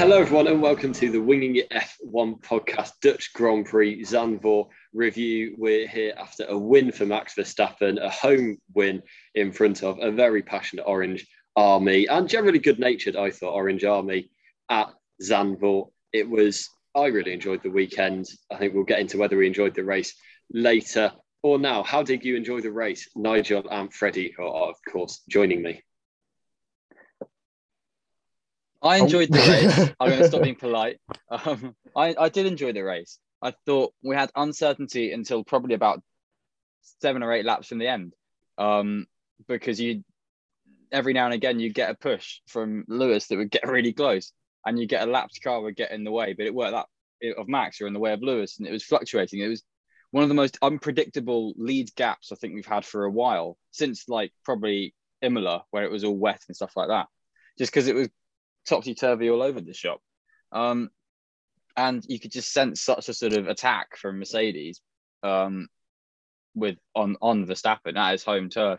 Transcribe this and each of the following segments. Hello, everyone, and welcome to the Winging It F1 podcast, Dutch Grand Prix Zandvoort review. We're here after a win for Max Verstappen, a home win in front of a very passionate Orange Army and generally good-natured, I thought, Orange Army at Zandvoort. It was, I really enjoyed the weekend. I think we'll get into whether we enjoyed the race later or now. How did you enjoy the race? Nigel and Freddie are, of course, joining me. I enjoyed the race. I'm going to stop being polite. I did enjoy the race. I thought we had uncertainty until probably about 7 or 8 laps from the end, because every now and again you get a push from Lewis that would get really close, and you get a lapped car would get in the way, but it worked of Max or in the way of Lewis, and it was fluctuating. It was one of the most unpredictable lead gaps I think we've had for a while, since like probably Imola, where it was all wet and stuff like that, just because it was topsy-turvy all over the shop. And you could just sense such a sort of attack from Mercedes on Verstappen at his home turf.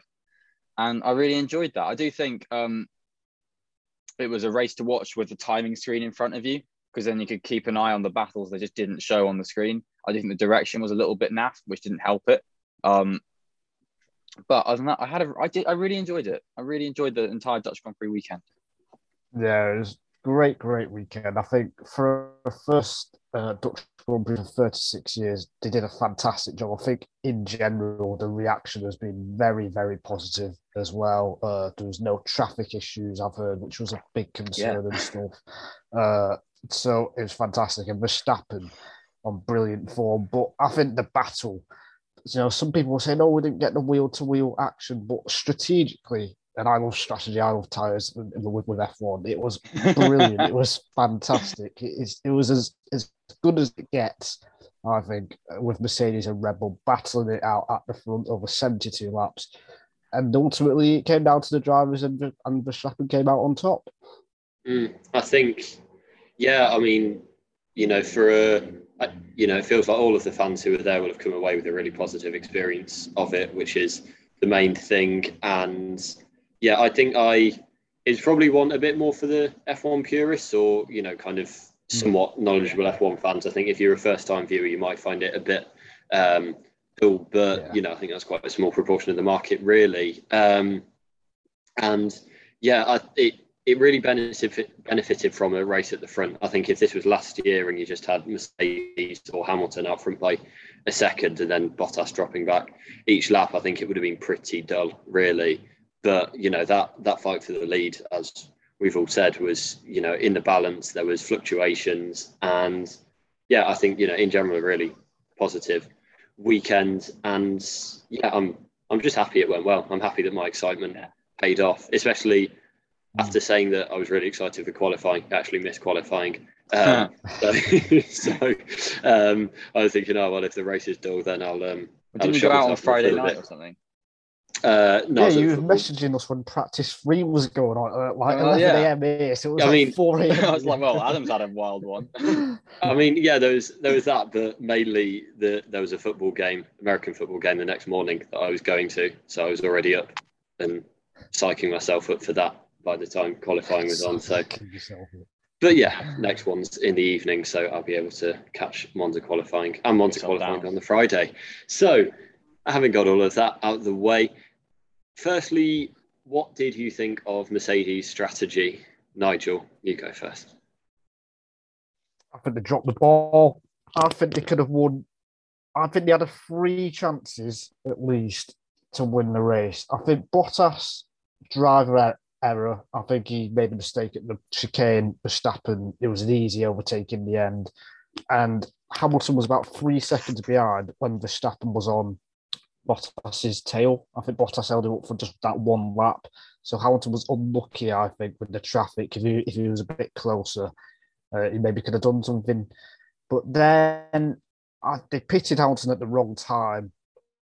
And I really enjoyed that. I do think it was a race to watch with the timing screen in front of you, because then you could keep an eye on the battles they just didn't show on the screen. I do think the direction was a little bit naff, which didn't help it. But other than that, I really enjoyed it. I really enjoyed the entire Dutch Grand Prix weekend. Yeah, it was a great weekend. I think for the first Dutch Grand Prix in 36 years, they did a fantastic job. I think in general, the reaction has been very, very positive as well. There was no traffic issues, I've heard, which was a big concern and stuff. So it was fantastic. And Verstappen on brilliant form. But I think the battle, some people were saying, no, we didn't get the wheel-to-wheel action, but strategically, and I love strategy, I love tyres with F1. It was brilliant. It was fantastic. It was as good as it gets, I think, with Mercedes and Red Bull battling it out at the front over 72 laps. And ultimately, it came down to the drivers, and Verstappen came out on top. I think, it feels like all of the fans who were there will have come away with a really positive experience of it, which is the main thing. And yeah, I think it's probably one a bit more for the F1 purists or, kind of somewhat knowledgeable F1 fans. I think if you're a first-time viewer, you might find it a bit dull, but, I think that's quite a small proportion of the market, really. It really benefited from a race at the front. I think if this was last year and you just had Mercedes or Hamilton out front by a second and then Bottas dropping back each lap, I think it would have been pretty dull, really. But, that fight for the lead, as we've all said, was, in the balance, there was fluctuations. And, I think, in general, a really positive weekend. And, I'm just happy it went well. I'm happy that my excitement paid off, especially after saying that I was really excited for qualifying. I actually missed qualifying. So I was thinking, if the race is dull, then I'll... didn't you go out on Friday night or something? No, you were messaging us when practice 3 was going on at 11 a.m. here, so it was 4 a.m. I was like, well, Adam's had a wild one. There was that, but mainly there was a football game, American football game, the next morning that I was going to, so I was already up and psyching myself up for that by the time qualifying was on. So, but next one's in the evening, so I'll be able to catch Monza qualifying and on the Friday. So, having got all of that out of the way, firstly, what did you think of Mercedes' strategy? Nigel, you go first. I think they dropped the ball. I think they could have won. I think they had 3 chances, at least, to win the race. I think Bottas' driver error, I think he made a mistake at the chicane. Verstappen, it was an easy overtake in the end. And Hamilton was about 3 seconds behind when Verstappen was on Bottas's tail. I think Bottas held him up for just that 1 lap. So Hamilton was unlucky, I think, with the traffic. If he was a bit closer, he maybe could have done something. But then they pitted Hamilton at the wrong time.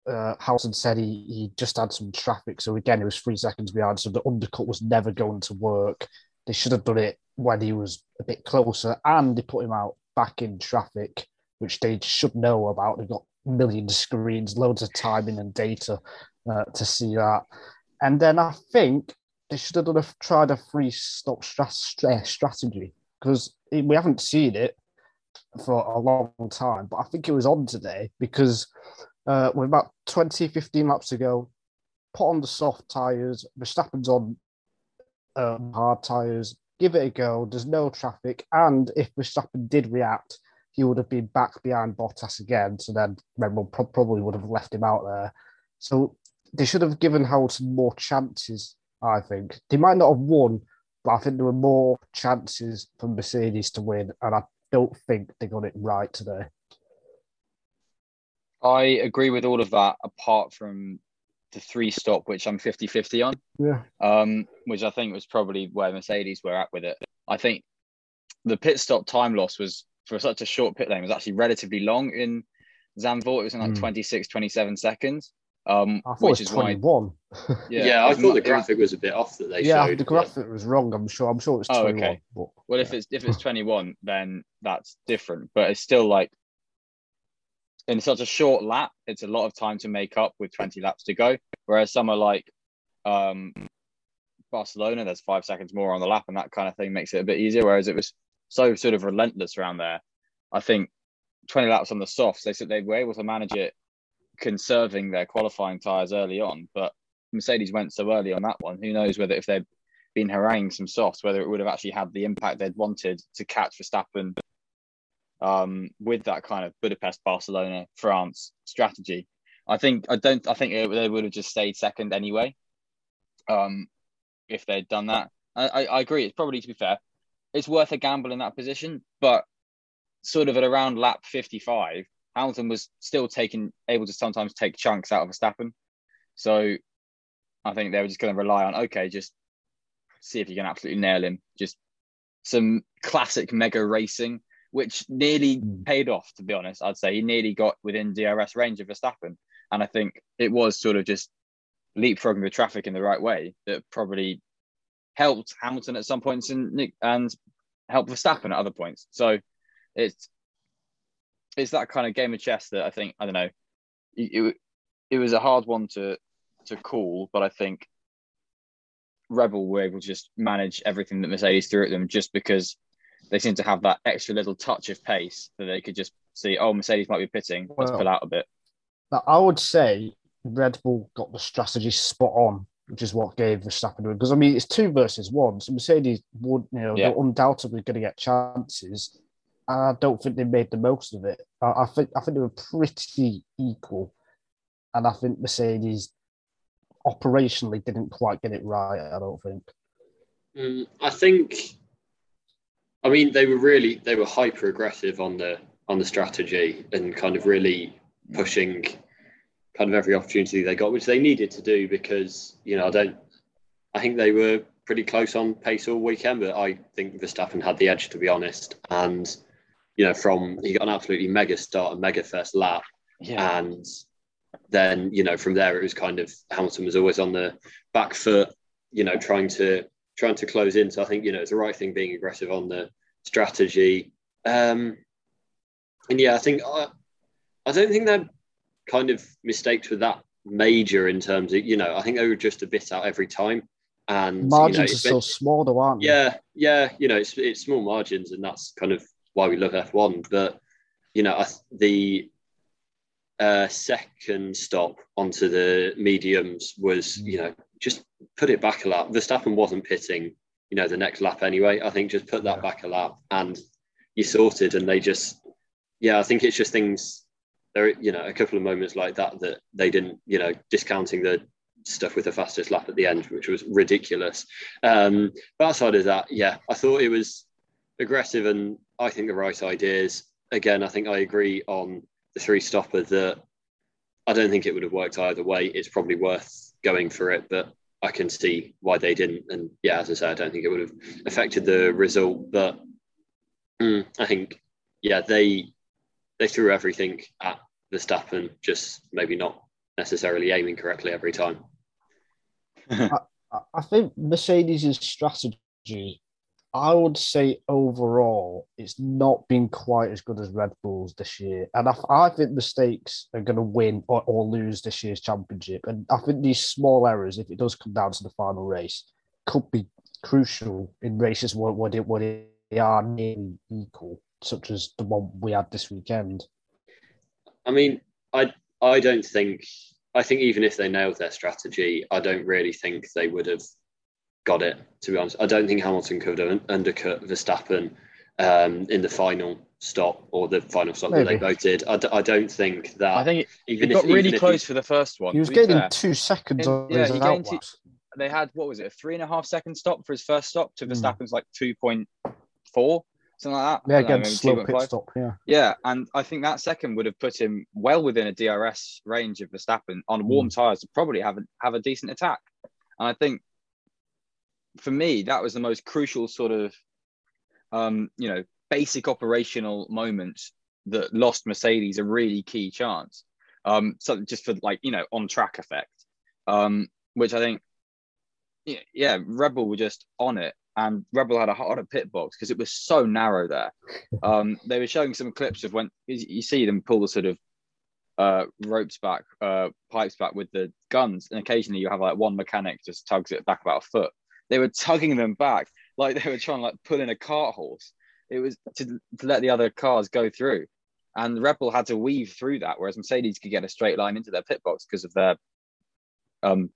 Hamilton said he just had some traffic. So again, he was 3 seconds behind. So the undercut was never going to work. They should have done it when he was a bit closer. And they put him out back in traffic, which they should know about. They've got millions of screens, loads of timing and data to see that. And then I think they should have tried a free stop strategy, because we haven't seen it for a long time, but I think it was on today because with about 20, 15 laps to go, put on the soft tyres, Verstappen's on hard tyres, give it a go, there's no traffic, and if Verstappen did react, he would have been back behind Bottas again, so then Red Bull probably would have left him out there. So they should have given Hamilton more chances, I think. They might not have won, but I think there were more chances for Mercedes to win, and I don't think they got it right today. I agree with all of that, apart from the three stop, which I'm 50-50 on, which I think was probably where Mercedes were at with it. I think the pit stop time loss was, for such a short pit lane, was actually relatively long in Zandvoort. It was in like 26, 27, seconds. Which is 21. Why, yeah, I thought the graphic was a bit off that they showed. Yeah, the graphic was wrong, I'm sure it's 21. Okay. But, well, yeah. if it's 21, then that's different. But it's still like, in such a short lap, it's a lot of time to make up with 20 laps to go. Whereas some are like Barcelona, there's 5 seconds more on the lap and that kind of thing makes it a bit easier. Whereas it was so sort of relentless around there. I think 20 laps on the softs, they said they were able to manage it conserving their qualifying tyres early on, but Mercedes went so early on that one. Who knows whether if they'd been haranguing some softs, whether it would have actually had the impact they'd wanted to catch Verstappen with that kind of Budapest, Barcelona, France strategy. I think they would have just stayed second anyway if they'd done that. I agree. It's probably, to be fair, it's worth a gamble in that position, but sort of at around lap 55, Hamilton was still able to sometimes take chunks out of Verstappen. So I think they were just going to rely on, okay, just see if you can absolutely nail him. Just some classic mega racing, which nearly paid off, to be honest. I'd say he nearly got within DRS range of Verstappen. And I think it was sort of just leapfrogging the traffic in the right way that probably helped Hamilton at some points and helped Verstappen at other points. So it's that kind of game of chess that I think, I don't know, it was a hard one to call, but I think Red Bull were able to just manage everything that Mercedes threw at them just because they seemed to have that extra little touch of pace that they could just see, oh, Mercedes might be pitting, let's pull out a bit. I would say Red Bull got the strategy spot on, which is what gave Verstappen to it. Because, I mean, it's 2 versus 1. So Mercedes would, they're undoubtedly going to get chances. I don't think they made the most of it. I think they were pretty equal. And I think Mercedes operationally didn't quite get it right, I don't think. They were hyper aggressive on the strategy and kind of really pushing kind of every opportunity they got, which they needed to do because, I think they were pretty close on pace all weekend, but I think Verstappen had the edge, to be honest. And he got an absolutely mega start, a mega first lap. Yeah. And then, from there, it was kind of Hamilton was always on the back foot, trying to close in. So I think, it's the right thing being aggressive on the strategy. I think, I don't think they're kind of mistakes with that major in terms of, I think they were just a bit out every time. And margins are so small though, aren't they? Yeah. It's small margins and that's kind of why we love F1, but the second stop onto the mediums was just put it back a lap. Verstappen wasn't pitting the next lap anyway. I think just put that back a lap and you're sorted. And they just I think it's just things there, a couple of moments like that they didn't, discounting the stuff with the fastest lap at the end, which was ridiculous. But outside of that, I thought it was aggressive and I think the right ideas. Again, I think I agree on the three-stopper that I don't think it would have worked either way. It's probably worth going for it, but I can see why they didn't. And as I say, I don't think it would have affected the result. But I think, they threw everything at Verstappen, just maybe not necessarily aiming correctly every time. I think Mercedes' strategy, I would say overall, it's not been quite as good as Red Bull's this year. And I think mistakes are going to win or lose this year's championship. And I think these small errors, if it does come down to the final race, could be crucial in races where it they are nearly equal, such as the one we had this weekend. I mean, I don't think... I think even if they nailed their strategy, I don't really think they would have got it, to be honest. I don't think Hamilton could have undercut Verstappen in the final stop or the final stop that they voted. I don't think that... I think he got really close for the first one. He was getting 2 seconds on his outlaps. They had, what was it, a 3.5 second stop for his first stop to Verstappen's like 2.4, something like that. Yeah, again, slow pit stop, yeah. Yeah, and I think that second would have put him well within a DRS range of Verstappen on warm tyres to probably have a decent attack. And I think, for me, that was the most crucial sort of, basic operational moment that lost Mercedes a really key chance. So just for on-track effect, which I think, yeah, Red Bull were just on it. And Red Bull had a harder pit box because it was so narrow there. They were showing some clips of when you see them pull the sort of pipes back with the guns. And occasionally you have like one mechanic just tugs it back about a foot. They were tugging them back like they were trying to pull in a cart horse. It was to let the other cars go through. And Red Bull had to weave through that, whereas Mercedes could get a straight line into their pit box because of their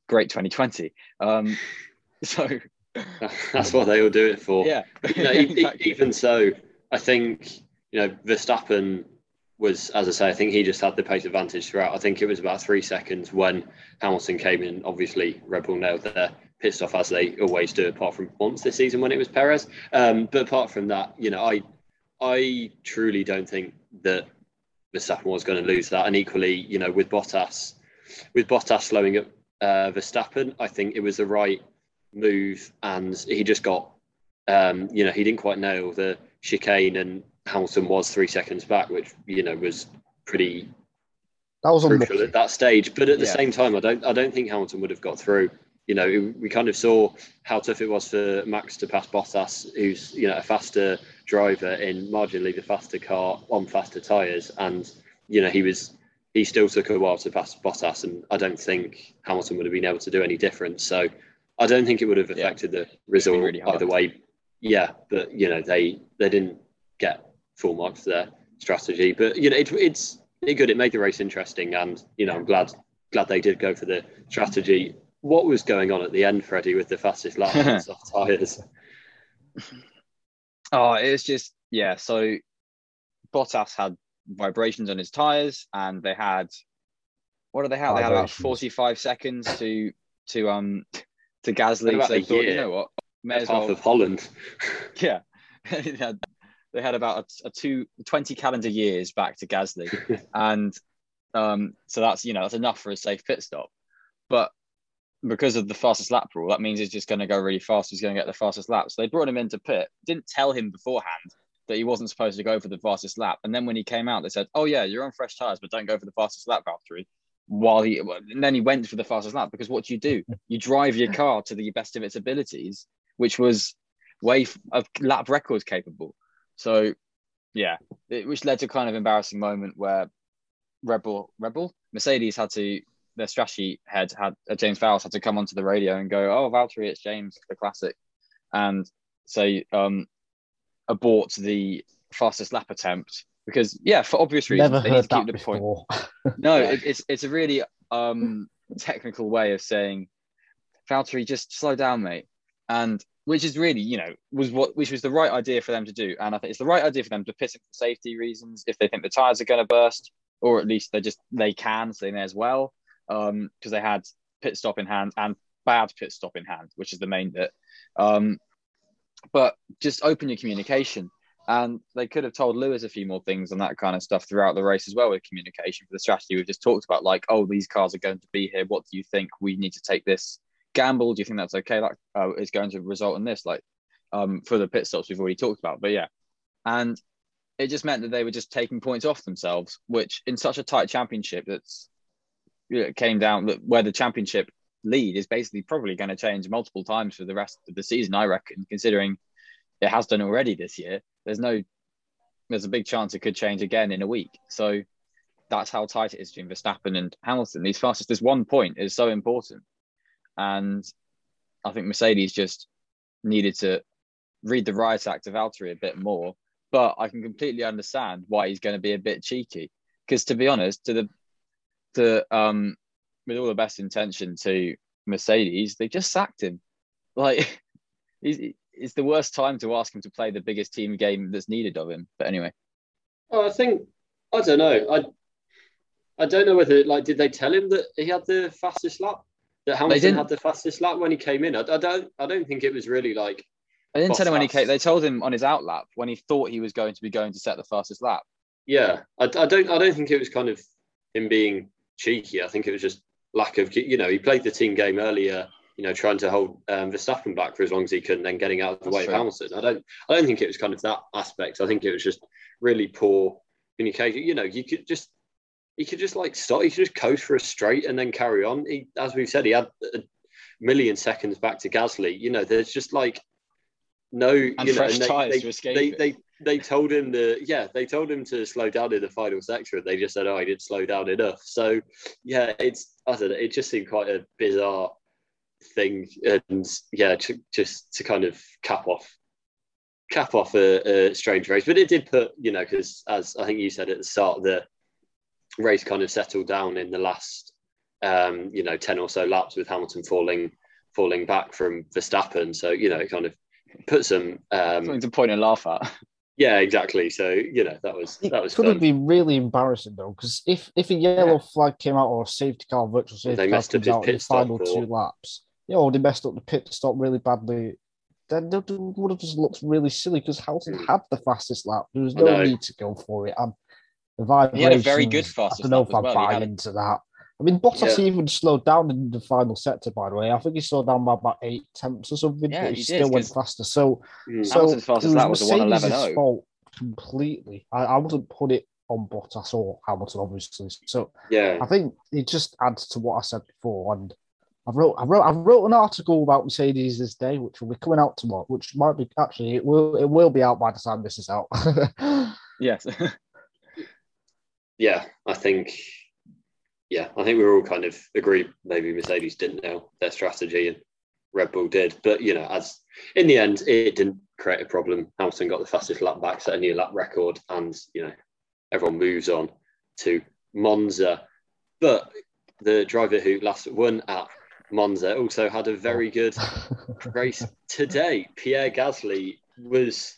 great 2020. That's what they all do it for. Yeah. Exactly. Even so, I think, Verstappen was, as I say, I think he just had the pace advantage throughout. I think it was about 3 seconds when Hamilton came in. Obviously, Red Bull nailed their pit stop as they always do, apart from once this season when it was Perez. But apart from that, I truly don't think that Verstappen was going to lose that. And equally, with Bottas slowing up Verstappen, I think it was the right move, and he just got he didn't quite nail the chicane, and Hamilton was 3 seconds back, which was pretty crucial at that stage. But at the same time, I don't think Hamilton would have got through. We kind of saw how tough it was for Max to pass Bottas, who's a faster driver in marginally the faster car on faster tyres, and he still took a while to pass Bottas, and I don't think Hamilton would have been able to do any different. So I don't think it would have affected the result really either way. Yeah, but they didn't get full marks for their strategy. But it's good. It made the race interesting, and I'm glad they did go for the strategy. What was going on at the end, Freddie, with the fastest lap and soft tyres? Oh, it was just So Bottas had vibrations on his tyres, and they had They had about 45 seconds to Gasly, so they thought, half of Holland. Yeah. They had about a 20 calendar years back to Gasly. And so that's, that's enough for a safe pit stop. But because of the fastest lap rule, that means he's just going to go really fast. He's going to get the fastest lap. So they brought him into pit. Didn't tell him beforehand that he wasn't supposed to go for the fastest lap. And then when he came out, they said, oh, yeah, you're on fresh tyres, but don't go for the fastest lap, Valtteri. And then he went for the fastest lap, because what do? You drive your car to the best of its abilities, which was way of lap records capable. So, which led to kind of embarrassing moment where Mercedes had to, their strategy head had James Vowles had to come onto the radio and go, oh, Valtteri, it's James, the classic, and say abort the fastest lap attempt. Because for obvious reasons, never they heard need to keep the point. No, it's a really technical way of saying, Valtteri, just slow down, mate. And which is really, which was the right idea for them to do. And I think it's the right idea for them to pit it for safety reasons if they think the tyres are going to burst, or at least they can, so they may as well, because they had pit stop in hand and bad pit stop in hand, which is the main bit. But just open your communication. And they could have told Lewis a few more things and that kind of stuff throughout the race as well with communication for the strategy we've just talked about. Like, oh, these cars are going to be here. What do you think? We need to take this gamble. Do you think that's okay? That is going to result in this, for the pit stops we've already talked about. But and it just meant that they were just taking points off themselves, which in such a tight championship that's came down where the championship lead is basically probably going to change multiple times for the rest of the season, I reckon, considering it has done already this year. There's a big chance it could change again in a week. So that's how tight it is between Verstappen and Hamilton. These fastest, this one point is so important. And I think Mercedes just needed to read the riot act of Altair a bit more, but I can completely understand why he's going to be a bit cheeky. Because to be honest, with all the best intention to Mercedes, they just sacked him. Like, it's the worst time to ask him to play the biggest team game that's needed of him. But anyway. Oh, I don't know. I don't know whether, like, did they tell him that he had the fastest lap? That Hamilton had the fastest lap when he came in? I don't think it was really like... They didn't tell him when he came. They told him on his out lap when he thought he was going to be going to set the fastest lap. Yeah, I don't think it was kind of him being cheeky. I think it was just lack of, you know, he played the team game earlier, you know, trying to hold Verstappen back for as long as he could, and then getting out of the way of Hamilton. I don't think it was kind of that aspect. I think it was just really poor communication. You know, he could just like stop. He could just coast for a straight and then carry on. He, as we've said, he had a million seconds back to Gasly. You know, there's just like. No, and you know, they told him to slow down in the final section. They just said, "Oh, he didn't slow down enough." So, yeah, it just seemed quite a bizarre thing, and yeah, just to kind of cap off a strange race. But it did put, you know, because as I think you said at the start, the race kind of settled down in the last, 10 or so laps, with Hamilton falling back from Verstappen. So, you know, it kind of put some something to point and laugh at. Yeah, exactly. So, you know, that was going to be really embarrassing though, because if a yellow flag came out, or a safety car, virtual safety car comes out in the final two laps, you know, they messed up the pit stop really badly, then it would have just looked really silly, because Hamilton had the fastest lap. There was no need to go for it. And the vibrations, he had a very good fastest lap. I don't know if I buy into that. I mean, Bottas even slowed down in the final sector, by the way. I think he slowed down by about 8 tenths or something, but he still went faster. So it was Mercedes' fault completely. I wouldn't put it on Bottas or Hamilton, obviously. So I think it just adds to what I said before. And I wrote an article about Mercedes this day, which will be coming out tomorrow, which might be, actually, it will be out by the time this is out. Yes. I think we were all kind of agreed maybe Mercedes didn't know their strategy and Red Bull did. But, you know, as in the end, it didn't create a problem. Hamilton got the fastest lap back, set a new lap record, and, you know, everyone moves on to Monza. But the driver who last won at Monza also had a very good race today. Pierre Gasly was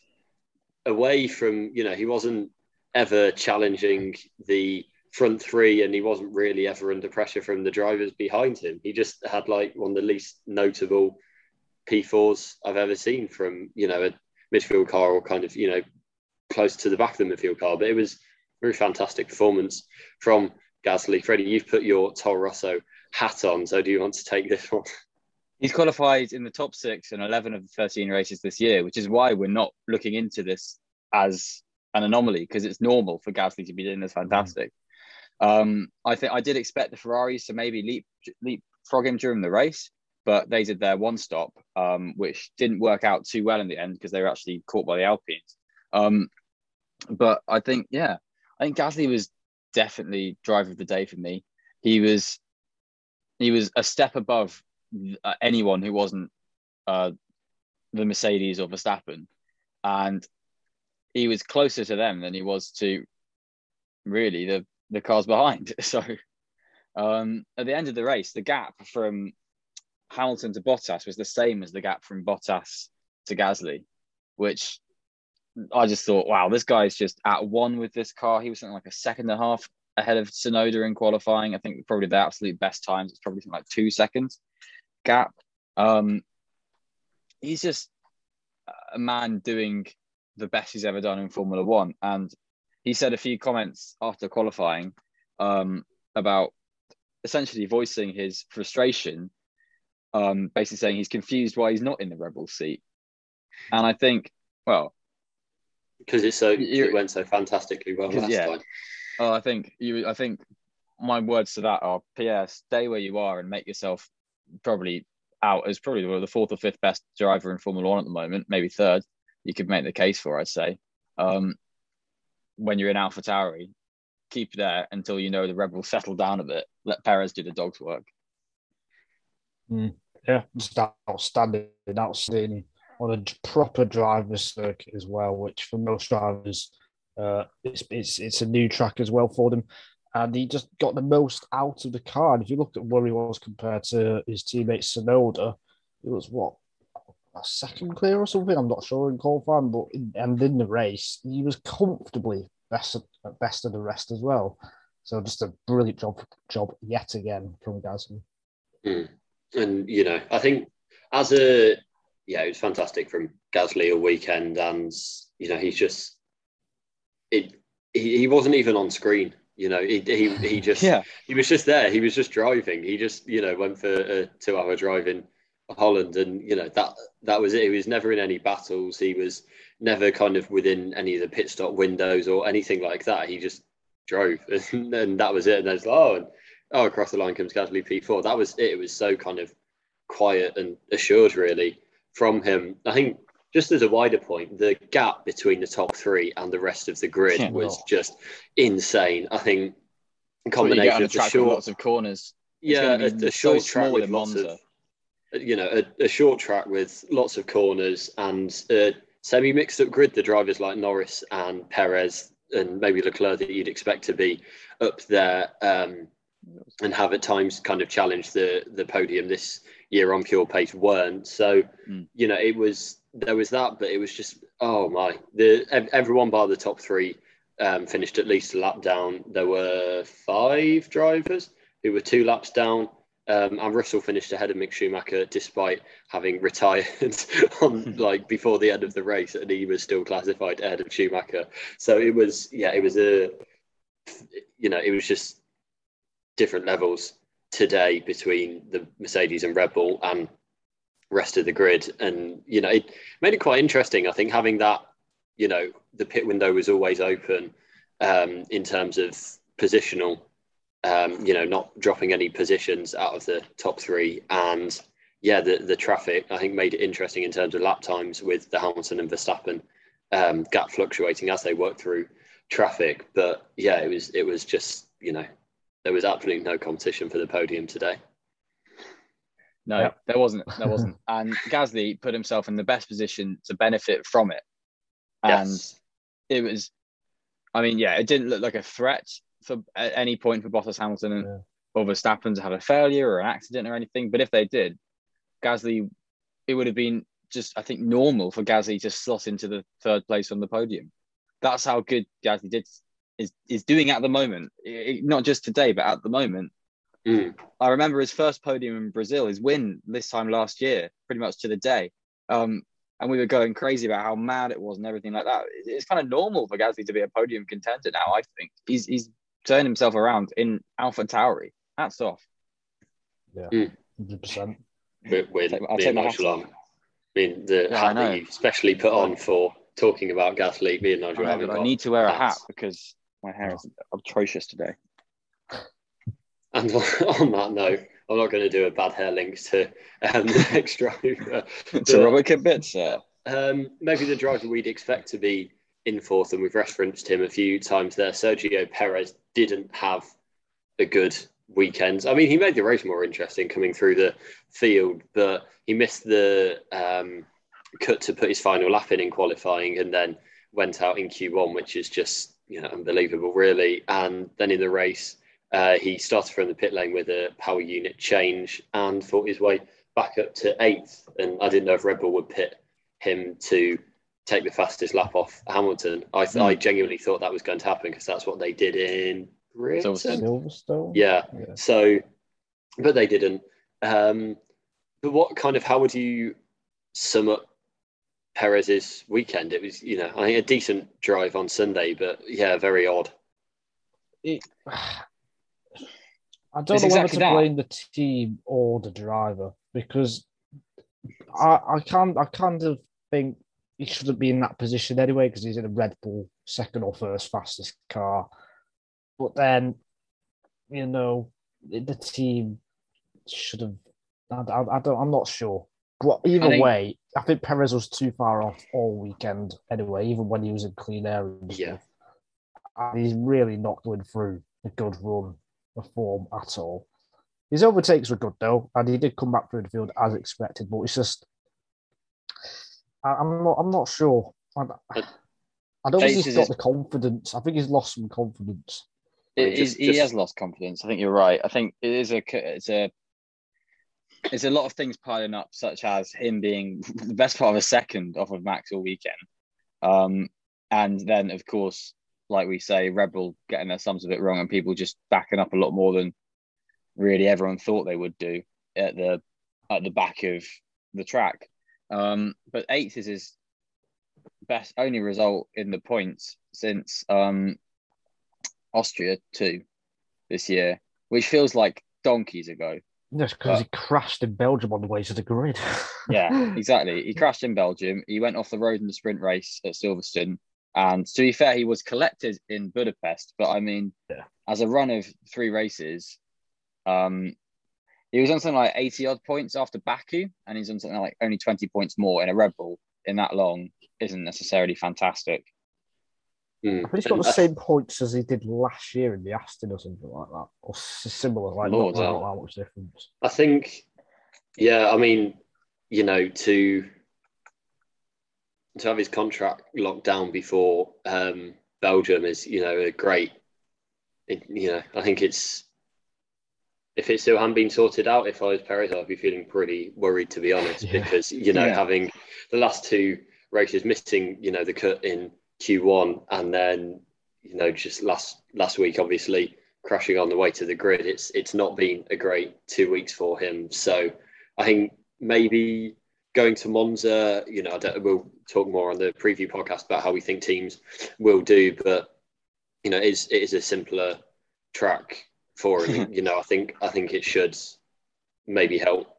away from, you know, he wasn't ever challenging the front three, and he wasn't really ever under pressure from the drivers behind him. He just had like one of the least notable P4s I've ever seen from, you know, a midfield car, or kind of, you know, close to the back of the midfield car. But it was a very fantastic performance from Gasly. Freddie, you've put your Toro Rosso hat on, so do you want to take this one? He's qualified in the top 6 in 11 of the 13 races this year, which is why we're not looking into this as an anomaly, because it's normal for Gasly to be doing this fantastic. I think I did expect the Ferraris to maybe leapfrog him during the race, but they did their one stop, which didn't work out too well in the end, because they were actually caught by the Alpines. But I think Gasly was definitely driver of the day for me. He was a step above anyone who wasn't the Mercedes or Verstappen, and he was closer to them than he was to really the cars behind. So at the end of the race, the gap from Hamilton to Bottas was the same as the gap from Bottas to Gasly, which I just thought, wow, this guy's just at one with this car. He was something like a second and a half ahead of Tsunoda in qualifying. I think probably the absolute best times, it's probably something like 2 seconds gap. He's just a man doing the best he's ever done in Formula One. And he said a few comments after qualifying about essentially voicing his frustration, basically saying he's confused why he's not in the Red Bull seat. And I think, well... Because it went so fantastically well last time. I think my words to that are, Pierre, stay where you are and make yourself probably out as probably the fourth or fifth best driver in Formula One at the moment, maybe third, you could make the case for, I'd say. When you're in AlphaTauri, keep there until you know the Red Bull settle down a bit. Let Perez do the dog's work. Yeah, just outstanding. on a proper driver's circuit as well, which for most drivers, it's a new track as well for them. And he just got the most out of the car. And if you look at where he was compared to his teammate Tsunoda, it was, what, a second clear or something? I'm not sure in qualifying, but in the race, he was comfortably best of the rest as well. So just a brilliant job yet again from Gasly. Mm. And, you know, I think it was fantastic from Gasly all weekend. And, you know, he's just, he wasn't even on screen. You know, he was just there. He was just driving. He just, you know, went for a 2-hour drive in Holland, and you know that was it. He was never in any battles. He was never kind of within any of the pit stop windows or anything like that. He just drove, and that was it. And I was like, oh, across the line comes Gasly P4. That was it. It was so kind of quiet and assured, really, from him. I think just as a wider point, the gap between the top three and the rest of the grid was just insane. I think a combination of the short, lots of corners. Yeah, a short track with lots of, you know, a short track with lots of corners and a semi-mixed up grid. The drivers like Norris and Perez and maybe Leclerc that you'd expect to be up there and have at times kind of challenged the podium this year on pure pace weren't. So, you know, it was. There was that, but it was just, oh my. Everyone bar the top three finished at least a lap down. There were 5 drivers who were 2 laps down, and Russell finished ahead of Mick Schumacher despite having retired on before the end of the race, and he was still classified ahead of Schumacher. So it was, it was just different levels today between the Mercedes and Red Bull and rest of the grid. And you know, it made it quite interesting, I think, having that, you know, the pit window was always open in terms of positional, you know, not dropping any positions out of the top three. And yeah, the traffic, I think, made it interesting in terms of lap times with the Hamilton and Verstappen gap fluctuating as they worked through traffic. But yeah, it was just, you know, there was absolutely no competition for the podium today. No, yep. There wasn't. And Gasly put himself in the best position to benefit from it. And It was, I mean, yeah, it didn't look like a threat for at any point for Bottas, Hamilton or Verstappen to have a failure or an accident or anything. But if they did, Gasly, it would have been just, I think, normal for Gasly to slot into the third place on the podium. That's how good Gasly is doing at the moment. It, not just today, but at the moment. Mm. I remember his first podium in Brazil, his win this time last year, pretty much to the day. And we were going crazy about how mad it was and everything like that. It's kind of normal for Gasly to be a podium contender now, I think. He's turned himself around in AlphaTauri. Hats off. Yeah, 100%. The hat that you specially put on for talking about Gasly, me and Nigel haven't got. I need to wear a hat because my hair is atrocious today. And on that note, I'm not going to do a bad hair link to the next driver. To Robert Kubica. Maybe the driver we'd expect to be in fourth, and we've referenced him a few times there. Sergio Perez didn't have a good weekend. I mean, he made the race more interesting coming through the field, but he missed the cut to put his final lap in qualifying and then went out in Q1, which is just, you know, unbelievable, really. And then in the race, he started from the pit lane with a power unit change and fought his way back up to 8th. And I didn't know if Red Bull would pit him to take the fastest lap off Hamilton. I genuinely thought that was going to happen because that's what they did in Britain. Silverstone? Yeah. So, but they didn't. But how would you sum up Perez's weekend? It was, you know, I think a decent drive on Sunday, but yeah, very odd. I don't know whether to blame the team or the driver, because I kind of think he shouldn't be in that position anyway, because he's in a Red Bull second or first fastest car. But then, you know, the team should have. I'm not sure. But either way, I think Perez was too far off all weekend anyway, even when he was in clean air. And he's really not going through a good run. Perform at all. His overtakes were good though, and he did come back through the field as expected. But it's just I'm not sure. I don't think he's got the confidence. I think he's lost some confidence. He has lost confidence. I think you're right. I think it is it's a lot of things piling up, such as him being the best part of a second off of Max all weekend. And then, of course, like we say, Red Bull getting their sums of it wrong and people just backing up a lot more than really everyone thought they would do at the back of the track. But eighth is his best only result in the points since Austria 2 this year, which feels like donkeys ago. That's because he crashed in Belgium on the way to the grid. Yeah, exactly. He crashed in Belgium. He went off the road in the sprint race at Silverstone. And to be fair, he was collected in Budapest. But I mean, as a run of three races, he was on something like 80-odd points after Baku. And he's on something like only 20 points more in a Red Bull in that long isn't necessarily fantastic. I think he's got the same points as he did last year in the Aston or something like that, or similar. Like, Lord, not that much difference. I think, yeah. I mean, you know, to have his contract locked down before Belgium is, you know, a great. I think it's if it still hadn't been sorted out. If I was Perez, I'd be feeling pretty worried, to be honest, because having the last two races missing, the cut in Q1 and then just last week obviously crashing on the way to the grid, it's not been a great 2 weeks for him. So I think maybe going to Monza, we'll talk more on the preview podcast about how we think teams will do, but it is a simpler track for him. I think it should maybe help,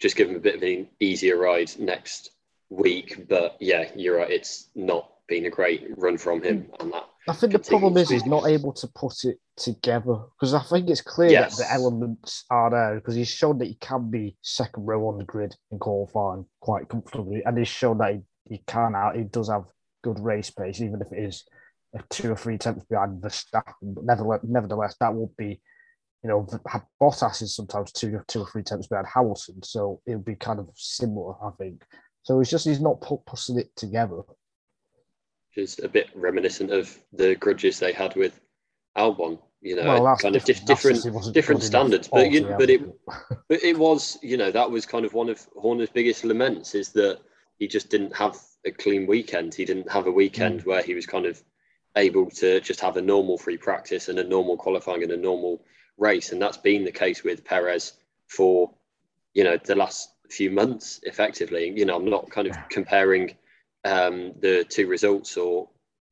just give him a bit of an easier ride next week. But yeah, you're right, it's not been a great run from him on that. I think the problem is he's not able to put it together, because I think it's clear that the elements are there, because he's shown that he can be second row on the grid in qualifying quite comfortably, and he's shown that he does have good race pace, even if it is 2 or 3 tenths behind Verstappen. But nevertheless, that would be, Bottas is sometimes two or three tenths behind Hamilton, so it would be kind of similar, I think. So it's just he's not putting it together. Is a bit reminiscent of the grudges they had with Albon, kind of different standards. But it was, that was kind of one of Horner's biggest laments, is that he just didn't have a clean weekend. He didn't have a weekend where he was kind of able to just have a normal free practice and a normal qualifying and a normal race. And that's been the case with Perez for, the last few months, effectively. I'm not kind of comparing the two results or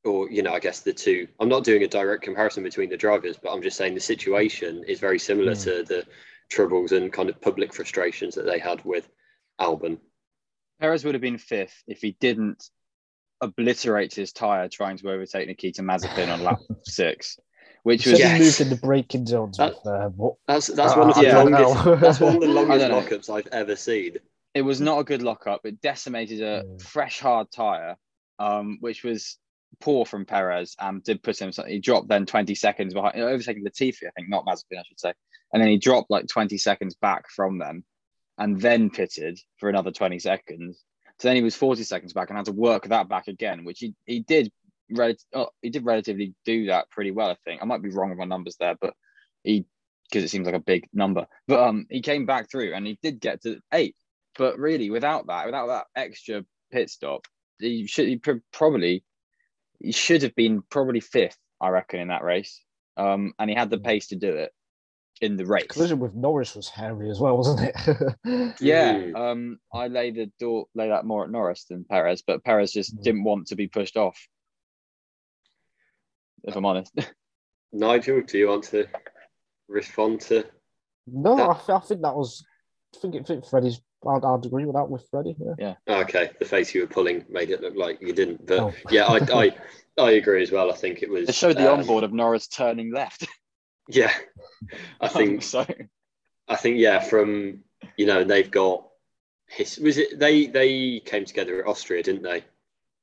I guess the two, I'm not doing a direct comparison between the drivers, but I'm just saying the situation is very similar to the troubles and kind of public frustrations that they had with Albon. Perez would have been fifth if he didn't obliterate his tyre trying to overtake Nikita Mazepin on lap 6, which was moved in the braking zones. That's one of the longest lockups I've ever seen. It was not a good lockup. It decimated a fresh, hard tyre, which was poor from Perez and did put him... He dropped then 20 seconds behind... overtaking Latifi, I think, not Mazepin, I should say. And then he dropped 20 seconds back from them and then pitted for another 20 seconds. So then he was 40 seconds back and had to work that back again, which he did relatively do that pretty well, I think. I might be wrong with my numbers there, but because it seems like a big number. But he came back through and he did get to 8th. But really, without that extra pit stop, he should have been probably 5th, I reckon, in that race. And he had the pace to do it in the race. The collision with Norris was hairy as well, wasn't it? Yeah. I lay that more at Norris than Perez, but Perez just didn't want to be pushed off, if I'm honest. Nigel, do you want to respond to? No, that? I think Freddie's... I'd agree with that with Freddie. Yeah. Okay, the face you were pulling made it look like you didn't. But yeah, I agree as well. I think it was... It showed the onboard of Norris turning left. Yeah, I think so. I think, yeah, from, they've got... They came together at Austria, didn't they?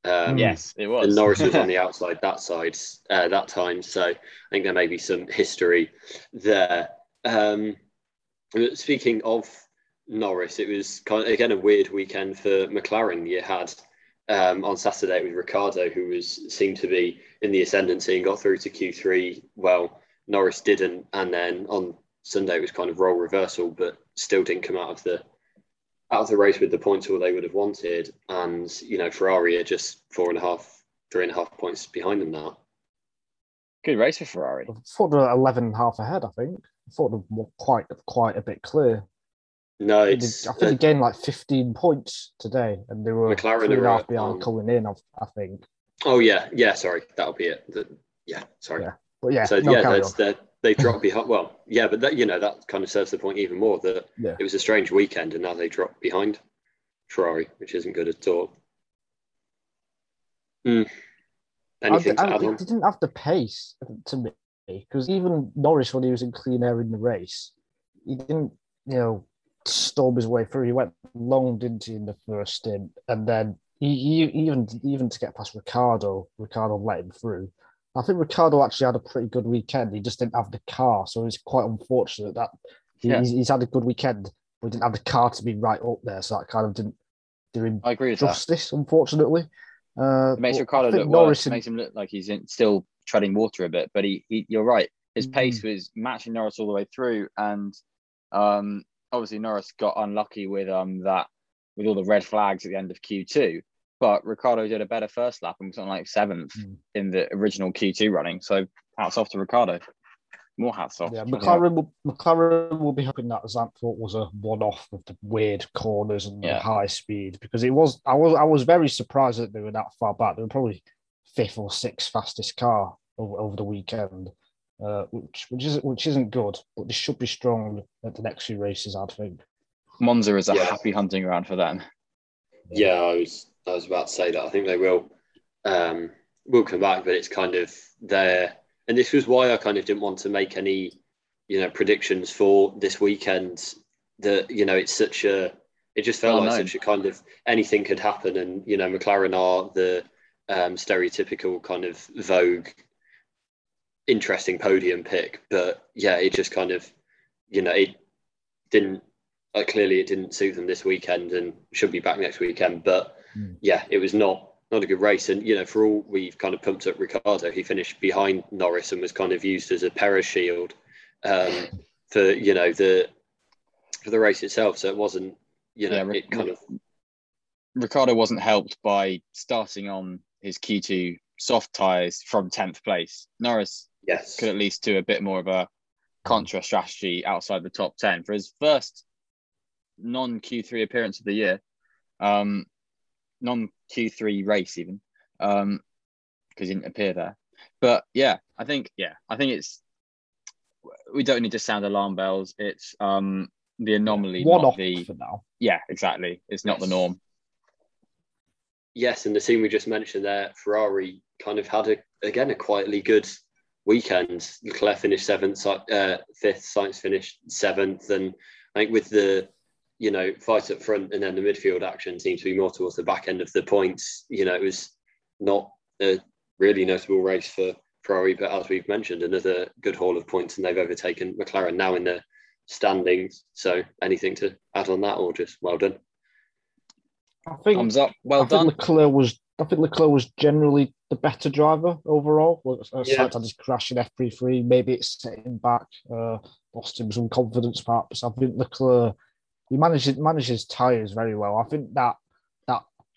Yes, it was. And Norris was on the outside that side that time. So I think there may be some history there. Speaking of Norris, it was kind of, again, a weird weekend for McLaren. You had on Saturday with Ricciardo, who seemed to be in the ascendancy and got through to Q3. Well, Norris didn't, and then on Sunday it was kind of role reversal, but still didn't come out of the race with the points all they would have wanted. And, you know, Ferrari are just 3.5 points behind them now. Good race for Ferrari. I thought they were 11.5 ahead, I think. I thought they were quite a bit clear. No, I think they gained like 15 points today, and they were McLaren 3.5 behind coming in, I think. Oh, yeah, sorry. That'll be it. Yeah. But yeah, they dropped behind. Well, yeah, but that, you know, that kind of serves the point even more that it was a strange weekend, and now they dropped behind Ferrari, which isn't good at all. Anything to add on? They didn't have the pace, to me, because even Norris, when he was in clean air in the race, he didn't, you know, storm his way through. He went long, didn't he, in the first stint, and then he even to get past Ricciardo let him through. I think Ricciardo actually had a pretty good weekend. He just didn't have the car, so it's quite unfortunate that he's had a good weekend, but he didn't have the car to be right up there, so that kind of didn't do him justice, unfortunately. It makes Ricciardo look worse. It makes him look like he's still treading water a bit, but you're right. His pace was matching Norris all the way through, and obviously Norris got unlucky with all the red flags at the end of Q2. But Ricciardo did a better first lap and was on like 7th in the original Q2 running. So hats off to Ricciardo. More hats off. Yeah, McLaren will be hoping that Zandvoort was a one-off with the weird corners and the high speed, because it was. I was very surprised that they were that far back. They were probably 5th or 6th fastest car over the weekend, which isn't good. But they should be strong at the next few races, I think. Monza is a happy hunting ground for them. Yeah, I was about to say that. I think they will come back, but it's kind of there. And this was why I kind of didn't want to make any, you know, predictions for this weekend. That, you know, it just felt like such a kind of anything could happen. And, you know, McLaren are the stereotypical kind of vogue, interesting podium pick. But yeah, it just kind of, you know, it didn't. Clearly, it didn't suit them this weekend, and should be back next weekend. But yeah, it was not a good race. And, you know, for all we've kind of pumped up Ricciardo, he finished behind Norris and was kind of used as a Perez shield for, you know, for the race itself. So it wasn't, you know, Ricciardo wasn't helped by starting on his Q2 soft tyres from 10th place. Norris could at least do a bit more of a contra strategy outside the top 10 for his first non-Q3 appearance of the year. Non-Q3 race even, because he didn't appear there. But I think it's, we don't need to sound alarm bells. It's the anomaly, not the for now. Yeah, exactly. It's not the norm. Yes, and the team we just mentioned there, Ferrari, kind of had a quietly good weekend. Leclerc finished 7th, 5th. Sainz finished 7th, and I think with the, you know, fight up front and then the midfield action seems to be more towards the back end of the points. You know, it was not a really notable race for Ferrari, but as we've mentioned, another good haul of points, and they've overtaken McLaren now in the standings. So anything to add on that, or just well done? Thumbs up. Well done. I think Leclerc was generally the better driver overall. Aside from his crash in FP3, maybe it's setting back, lost him some confidence perhaps. I think Leclerc, he manages tyres very well. I think that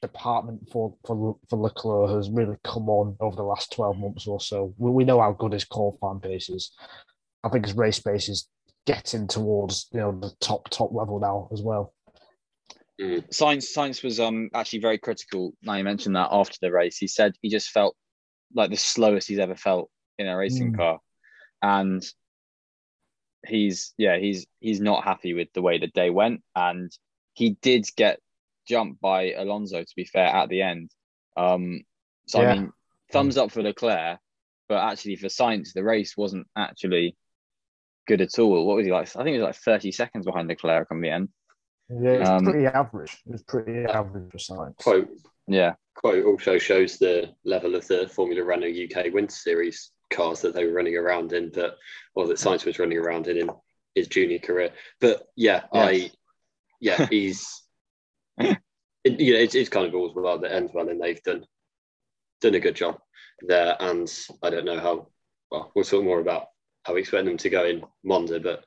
department for Leclerc has really come on over the last 12 months or so. We know how good his core fan base is. I think his race base is getting towards, you know, the top level now as well. Sainz was actually very critical. Now you mentioned that after the race, he said he just felt like the slowest he's ever felt in a racing car, and he's not happy with the way the day went, and he did get jumped by Alonso, to be fair, at the end. I mean, thumbs up for Leclerc, but actually for Sainz, the race wasn't actually good at all. What was he like? I think he was like 30 seconds behind Leclerc come the end. Yeah, it was pretty average. It was pretty average for Sainz. Quote also shows the level of the Formula Renault UK Winter Series cars that they were running around in, that Sainz was running around in his junior career. But he's it's kind of rules without the end run, and they've done a good job there. And I don't know how. Well, we'll talk more about how we expect them to go in Monza, but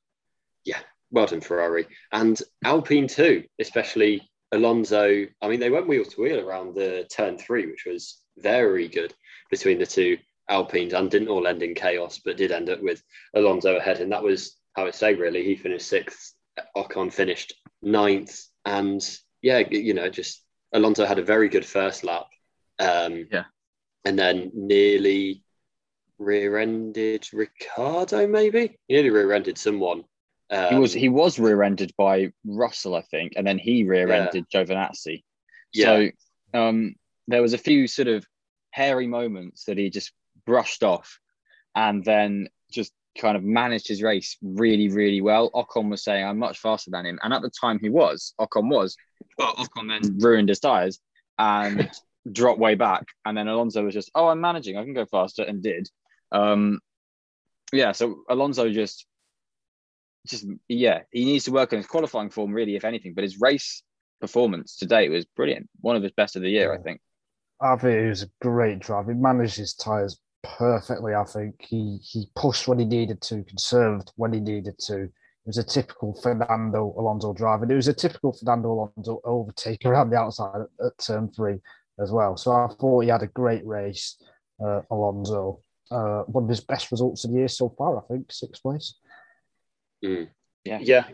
yeah, well done Ferrari and Alpine too, especially Alonso. I mean, they went wheel to wheel around the turn three, which was very good between the two Alpines, and didn't all end in chaos, but did end up with Alonso ahead. And that was how it stayed, really. He finished sixth, Ocon finished ninth, and yeah, you know, just Alonso had a very good first lap, and then nearly rear-ended Ricciardo, maybe? He nearly rear-ended someone. He was rear-ended by Russell, I think, and then he rear-ended Giovinazzi. Yeah. So there was a few sort of hairy moments that he just brushed off and then just kind of managed his race really, really well. Ocon was saying, I'm much faster than him. And at the time he was, but Ocon then ruined his tyres and dropped way back. And then Alonso was just, I'm managing, I can go faster, and did. So Alonso just he needs to work on his qualifying form, really, if anything. But his race performance today was brilliant. One of his best of the year, I think. I think it was a great drive. He managed his tyres perfectly, I think. He pushed when he needed to, conserved when he needed to. It was a typical Fernando Alonso drive. And it was a typical Fernando Alonso overtake around the outside at turn three as well. So I thought he had a great race, Alonso. One of his best results of the year so far, I think, sixth place. Mm. Yeah.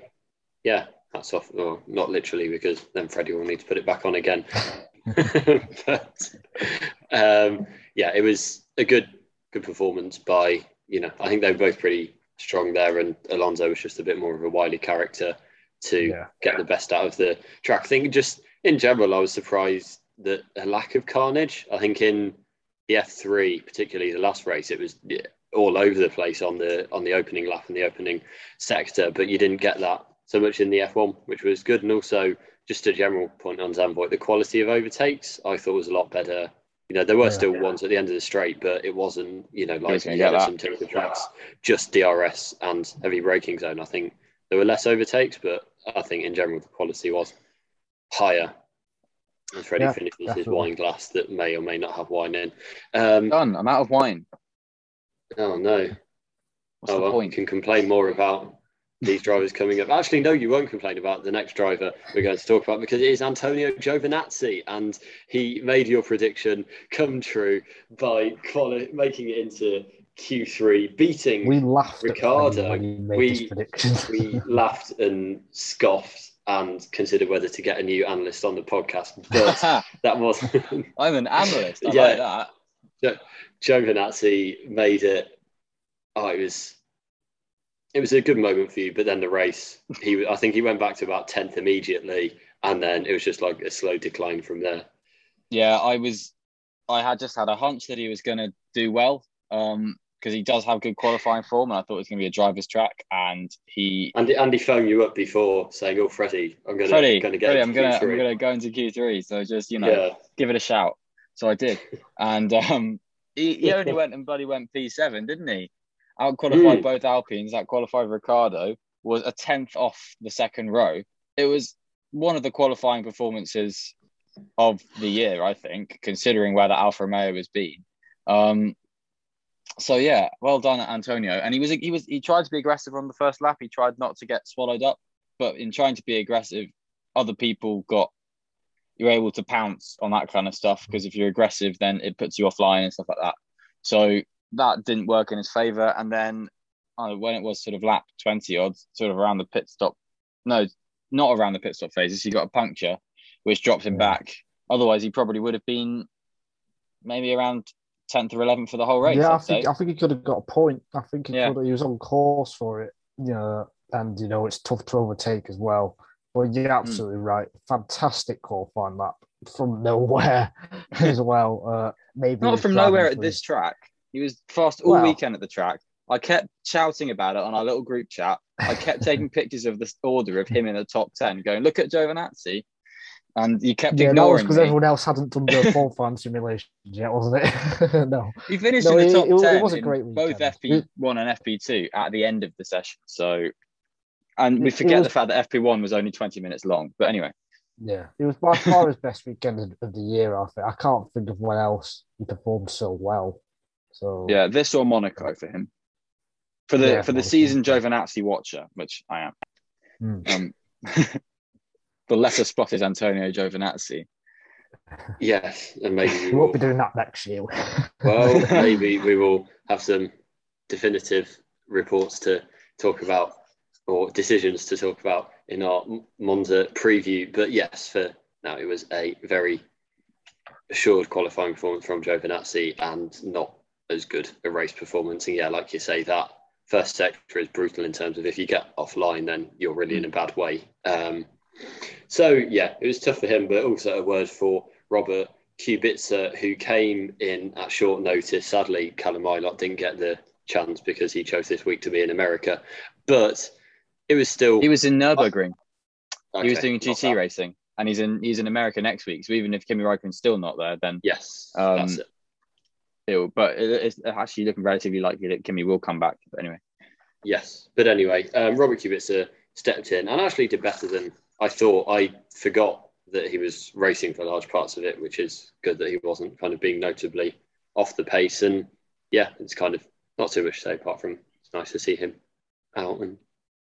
That's off. Well, not literally, because then Freddie will need to put it back on again. But it was a good performance by, I think they were both pretty strong there, and Alonso was just a bit more of a wily character to get the best out of the track. I think just in general, I was surprised that a lack of carnage. I think in the F3, particularly the last race, it was all over the place on the opening lap and the opening sector, but you didn't get that so much in the F1, which was good. And also just a general point on Zandvoort, the quality of overtakes I thought was a lot better. There were still ones at the end of the straight, but it wasn't, like some typical tracks, just DRS and heavy braking zone. I think there were less overtakes, but I think in general the quality was higher. And Freddie finishes definitely. His wine glass that may or may not have wine in. Done. I'm out of wine. Oh, no. What's the point? You can complain more about these drivers coming up. Actually, no, you won't complain about the next driver we're going to talk about, because it is Antonio Giovinazzi, and he made your prediction come true by making it into Q3, beating Ricciardo. We laughed and scoffed and considered whether to get a new analyst on the podcast, but that wasn't... I'm an analyst, like that. Giovinazzi made it. Oh, it was a good moment for you, but then the race, I think he went back to about 10th immediately, and then it was just like a slow decline from there. Yeah, I had a hunch that he was going to do well, because he does have good qualifying form, and I thought it was going to be a driver's track, and he... Andy phoned you up before saying, Freddie, I'm going to go into Q3, so just, give it a shout. So I did. And he only went P7, didn't he? Out-qualified both Alpines, out-qualified Ricciardo, was a 10th off the second row. It was one of the qualifying performances of the year, I think, considering where the Alfa Romeo has been. So yeah, well done, Antonio. And he tried to be aggressive on the first lap. He tried not to get swallowed up, but in trying to be aggressive, other people you're able to pounce on that kind of stuff, because if you're aggressive, then it puts you offline and stuff like that. So that didn't work in his favour. And then when it was sort of lap 20 odd, sort of around the pit stop, no, not around the pit stop phases, he got a puncture, which dropped him back. Otherwise, he probably would have been maybe around 10th or 11th for the whole race. Yeah, I think he could have got a point. I think he was on course for it. And it's tough to overtake as well. But you're absolutely right. Fantastic qualifying lap from nowhere as well. Maybe not from nowhere at this track. He was fast all weekend at the track. I kept shouting about it on our little group chat. I kept taking pictures of the order of him in the top 10, going, look at Giovinazzi. And you kept ignoring it. Because everyone else hadn't done the qualifying simulations yet, wasn't it? No. He finished in the top 10. It was a great weekend. Both FP1 and FP2 at the end of the session. So, and we forget the fact that FP1 was only 20 minutes long. But anyway. Yeah. It was by far his best weekend of the year, I think. I can't think of when else he performed so well. So yeah, this or Monaco for him. For the season Giovinazzi watcher, which I am. The lesser spot is Antonio Giovinazzi. Yes, and maybe we won't be doing that next year. Well, maybe we will have some definitive reports to talk about, or decisions to talk about in our Monza preview. But yes, for now, it was a very assured qualifying performance from Giovinazzi and not as good a race performance. And yeah, like you say, that first sector is brutal in terms of if you get offline, then you're really in a bad way. So yeah, it was tough for him, but also a word for Robert Kubica, who came in at short notice. Sadly, Callum Ilott didn't get the chance because he chose this week to be in America, but it was still... He was in Nürburgring. Okay, he was doing GT racing, and he's in America next week. So even if Kimi Räikkönen's still not there, then yes, that's it. But it's actually looking relatively likely that Kimi will come back. But anyway. Yes. But anyway, Robert Kubica stepped in and actually did better than I thought. I forgot that he was racing for large parts of it, which is good that he wasn't kind of being notably off the pace. And yeah, it's kind of not too much to say apart from it's nice to see him out. And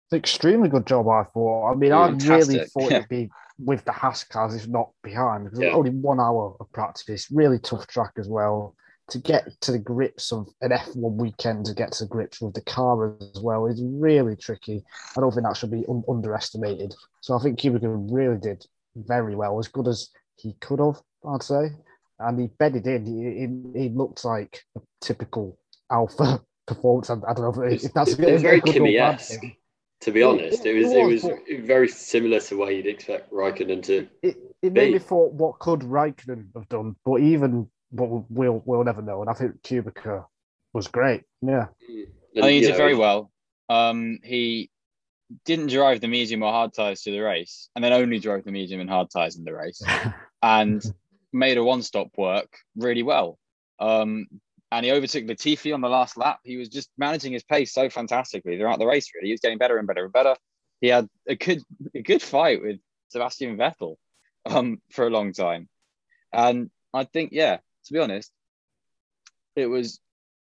it's an extremely good job, I thought. I mean, fantastic. I really thought it'd be with the Haas cars, if not behind, because only 1 hour of practice, really tough track as well. To get to the grips of an F1 weekend, to get to the grips with the car as well, is really tricky. I don't think that should be underestimated. So I think Kubica really did very well, as good as he could have, I'd say. And he bedded in. He looked like a typical Alpha performance. I don't know if that's it was very Kimi-esque. To be honest, it was very similar to what you'd expect Raikkonen to. It made me thought, what could Raikkonen have done? But we'll never know. And I think Kubica was great. Yeah. I think he did very well. He didn't drive the medium or hard tyres to the race, and then only drove the medium and hard tyres in the race, and made a one-stop work really well. And he overtook Latifi on the last lap. He was just managing his pace so fantastically throughout the race, really. He was getting better and better and better. He had a good fight with Sebastian Vettel for a long time. And I think, to be honest, it was...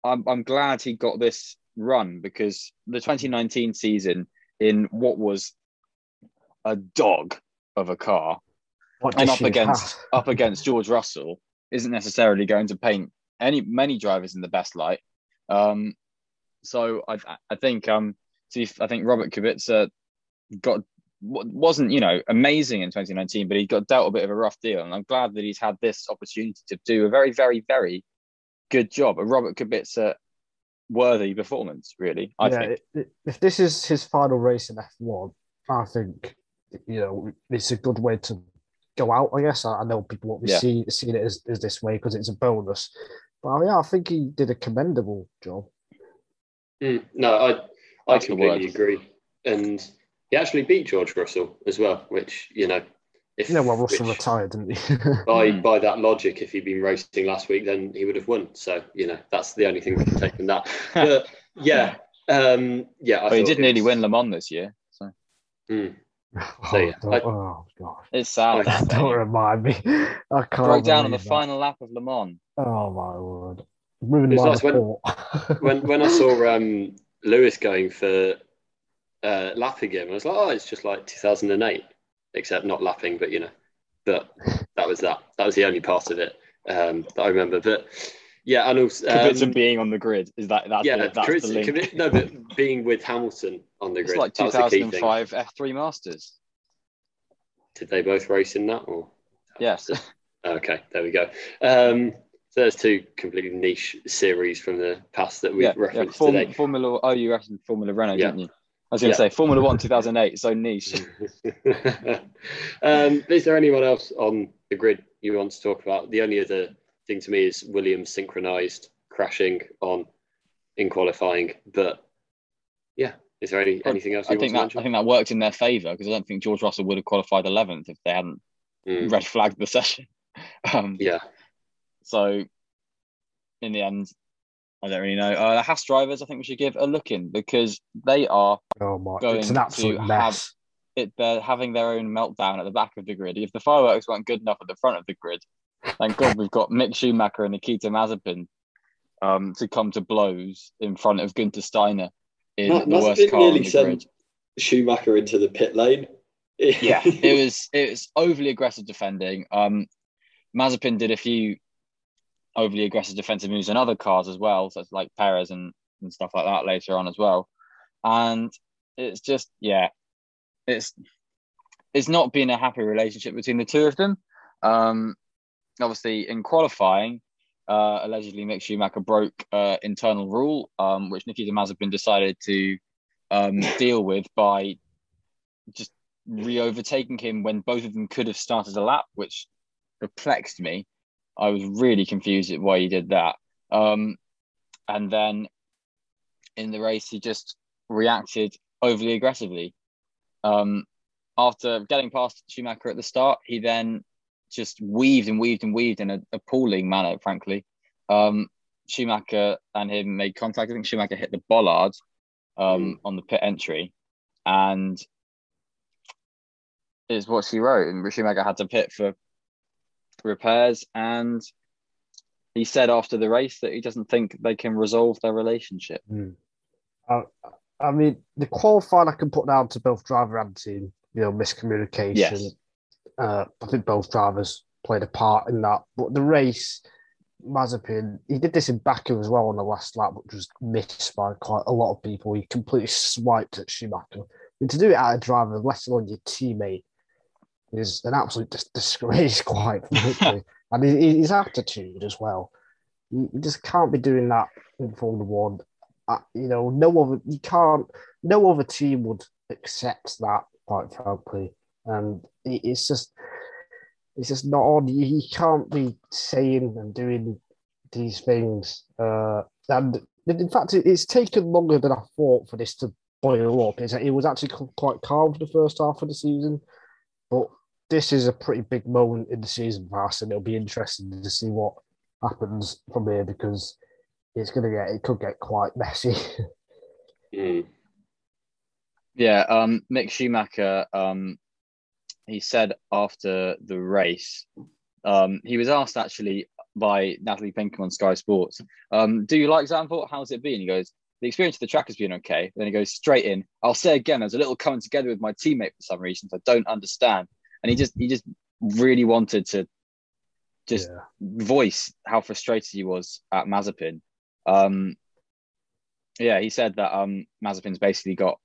I'm glad he got this run, because the 2019 season in what was a dog of a car and up against George Russell isn't necessarily going to paint many drivers in the best light. So I think Robert Kubica wasn't amazing in 2019, but he got dealt a bit of a rough deal, and I'm glad that he's had this opportunity to do a very, very, very good job, a Robert Kubica worthy performance, really. I think if this is his final race in F1, I think it's a good way to go out. I guess I know people won't be seeing it as this way because it's a bonus, but I think he did a commendable job. No, I completely agree, and he actually beat George Russell as well, which, Russell retired, didn't he? by that logic, if he'd been racing last week, then he would have won. So, that's the only thing we can take from that. But, But he did nearly win Le Mans this year. So, oh, God. It's sad. Don't remind me. I can't. Broke down on the final lap of Le Mans. Oh, my word. Ruined my report. When I saw Lewis going for... lapping him, I was like, it's just like 2008, except not lapping, but that was the only part of it that I remember. But yeah, and also Kubica being on the grid that's the link. But being with Hamilton on the grid, it's like 2005 F3 Masters. Did they both race in that? Or yes, okay, there we go. So there's two completely niche series from the past that we referenced today. Formula, you referenced Formula Renault, didn't you? I was going to say, Formula 1, 2008, so niche. Is there anyone else on the grid you want to talk about? The only other thing to me is Williams synchronised crashing in qualifying. But, is there anything else you want to mention? I think that worked in their favour, because I don't think George Russell would have qualified 11th if they hadn't red flagged the session. So, in the end... I don't really know. The Haas drivers, I think we should give a look in, because they are going to have... they're having their own meltdown at the back of the grid. If the fireworks weren't good enough at the front of the grid, thank God we've got Mick Schumacher and Nikita Mazepin to come to blows in front of Günther Steiner in the worst car on the grid. Schumacher into the pit lane. Yeah, it was overly aggressive defending. Mazepin did a few overly aggressive defensive moves in other cars as well, so it's like Perez and stuff like that later on as well. And it's just, yeah, it's not been a happy relationship between the two of them. Obviously, in qualifying, allegedly Mick Schumacher broke internal rule, which Nikita Mazepin decided to deal with by just re-overtaking him when both of them could have started a lap, which perplexed me. I was really confused at why he did that. And then in the race, he just reacted overly aggressively. After getting past Schumacher at the start, he then just weaved in an appalling manner, frankly. Schumacher and him made contact. I think Schumacher hit the bollard on the pit entry, and it's what she wrote. And Schumacher had to pit for repairs, and he said after the race that he doesn't think they can resolve their relationship. I mean, the qualifying I can put down to both driver and team, you know, miscommunication. Yes. I think both drivers played a part in that. But the race, Mazepin, he did this in Baku as well on the last lap, which was missed by quite a lot of people. He completely swiped at Schumacher. And to do it at a driver, let alone your teammate, is an absolute disgrace, quite frankly. And his attitude as well. You just can't be doing that in Formula One. You know, no other team would accept that, quite frankly. And it's just not on. You can't be saying and doing these things. And in fact, it's taken longer than I thought for this to boil up. It was actually quite calm for the first half of the season, but this is a pretty big moment in the season for us, and it'll be interesting to see what happens from here, because it could get quite messy. Yeah, Mick Schumacher, he said after the race, he was asked actually by Natalie Pinkham on Sky Sports, do you like Zandvoort? How's it been? He goes, the experience of the track has been okay. And then he goes straight in, I'll say again, there's a little coming together with my teammate for some reason, I don't understand. And he just really wanted to just voice how frustrated he was at Mazepin. He said that Mazepin's basically got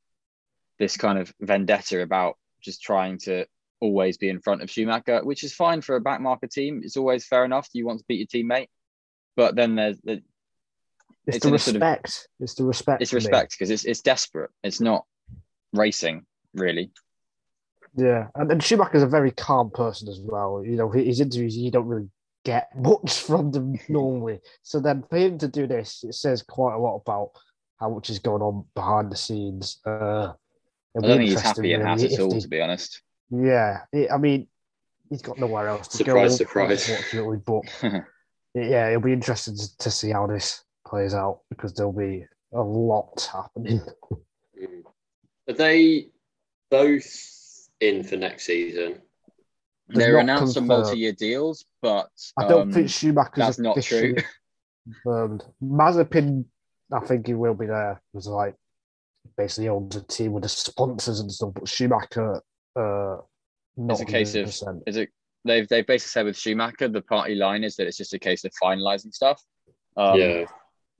this kind of vendetta about just trying to always be in front of Schumacher, which is fine for a backmarker team. It's always fair enough. You want to beat your teammate, but then there's it's the respect. It's the respect. It's respect because it's desperate. It's not racing, really. Yeah, and Schumacher's a very calm person as well. You know, his interviews, you don't really get much from them normally. So then for him to do this, it says quite a lot about how much is going on behind the scenes. I don't think he's happy in that at all, to be honest. Yeah, I mean, he's got nowhere else to go. Surprise, unfortunately, but yeah, it'll be interesting to see how this plays out, because there'll be a lot happening. Are they both in for next season? They're announced some multi-year deals, but I don't think Schumacher's not true. Confirmed. Mazepin, I think he will be there. It was like basically owns a team with the sponsors and stuff, but Schumacher, not. It's a case 100%. They've basically said with Schumacher, the party line is that it's just a case of finalising stuff. But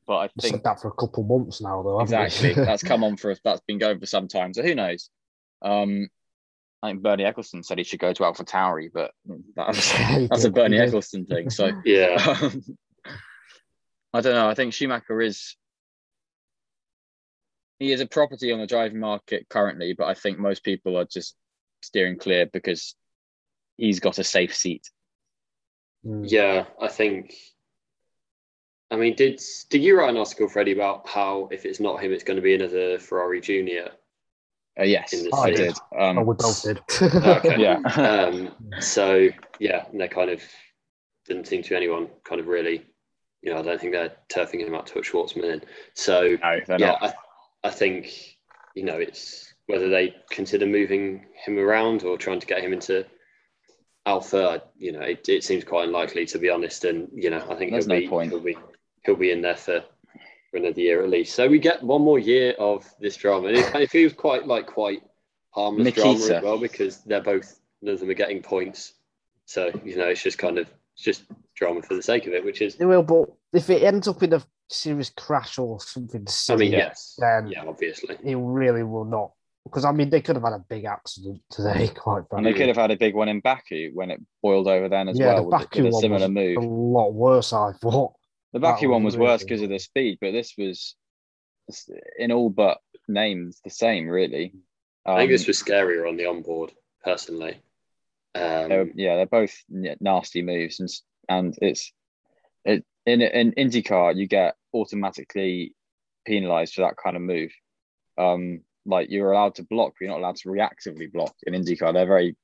I think that for a couple months now, though. Exactly, that's come on for us. That's been going for some time. So who knows? I think Bernie Ecclestone said he should go to AlphaTauri, but that's a Bernie Ecclestone thing. So I don't know. I think Schumacher is a property on the driving market currently, but I think most people are just steering clear because he's got a safe seat. Yeah, I think. I mean, did you write an article, Freddie, about how if it's not him, it's going to be another Ferrari Junior? Yes, I did. We both did. Okay. Yeah. So yeah, they kind of didn't seem to anyone kind of really, you know, I don't think they're turfing him up to a Schwartzman. So no, they're not. I think, you know, it's whether they consider moving him around or trying to get him into Alpha, you know, it seems quite unlikely, to be honest. And, you know, I think he'll be in there for another year at least. So we get one more year of this drama. And it feels quite harmless drama as well, because none of them are getting points. So, you know, it's just drama for the sake of it, which is... It will, but if it ends up in a serious crash or something silly, I mean, yes. Then yeah, obviously. It really will not. Because, I mean, they could have had a big accident today, quite badly. And they could have had a big one in Baku when it boiled over then as well. Yeah, the Baku one was a lot worse, I thought. The Baku one was worse because of the speed, but this was, in all but names, the same, really. I think this was scarier on the onboard, personally. They're both nasty moves. And it's in an IndyCar, you get automatically penalised for that kind of move. Like, you're allowed to block, but you're not allowed to reactively block in IndyCar. They're very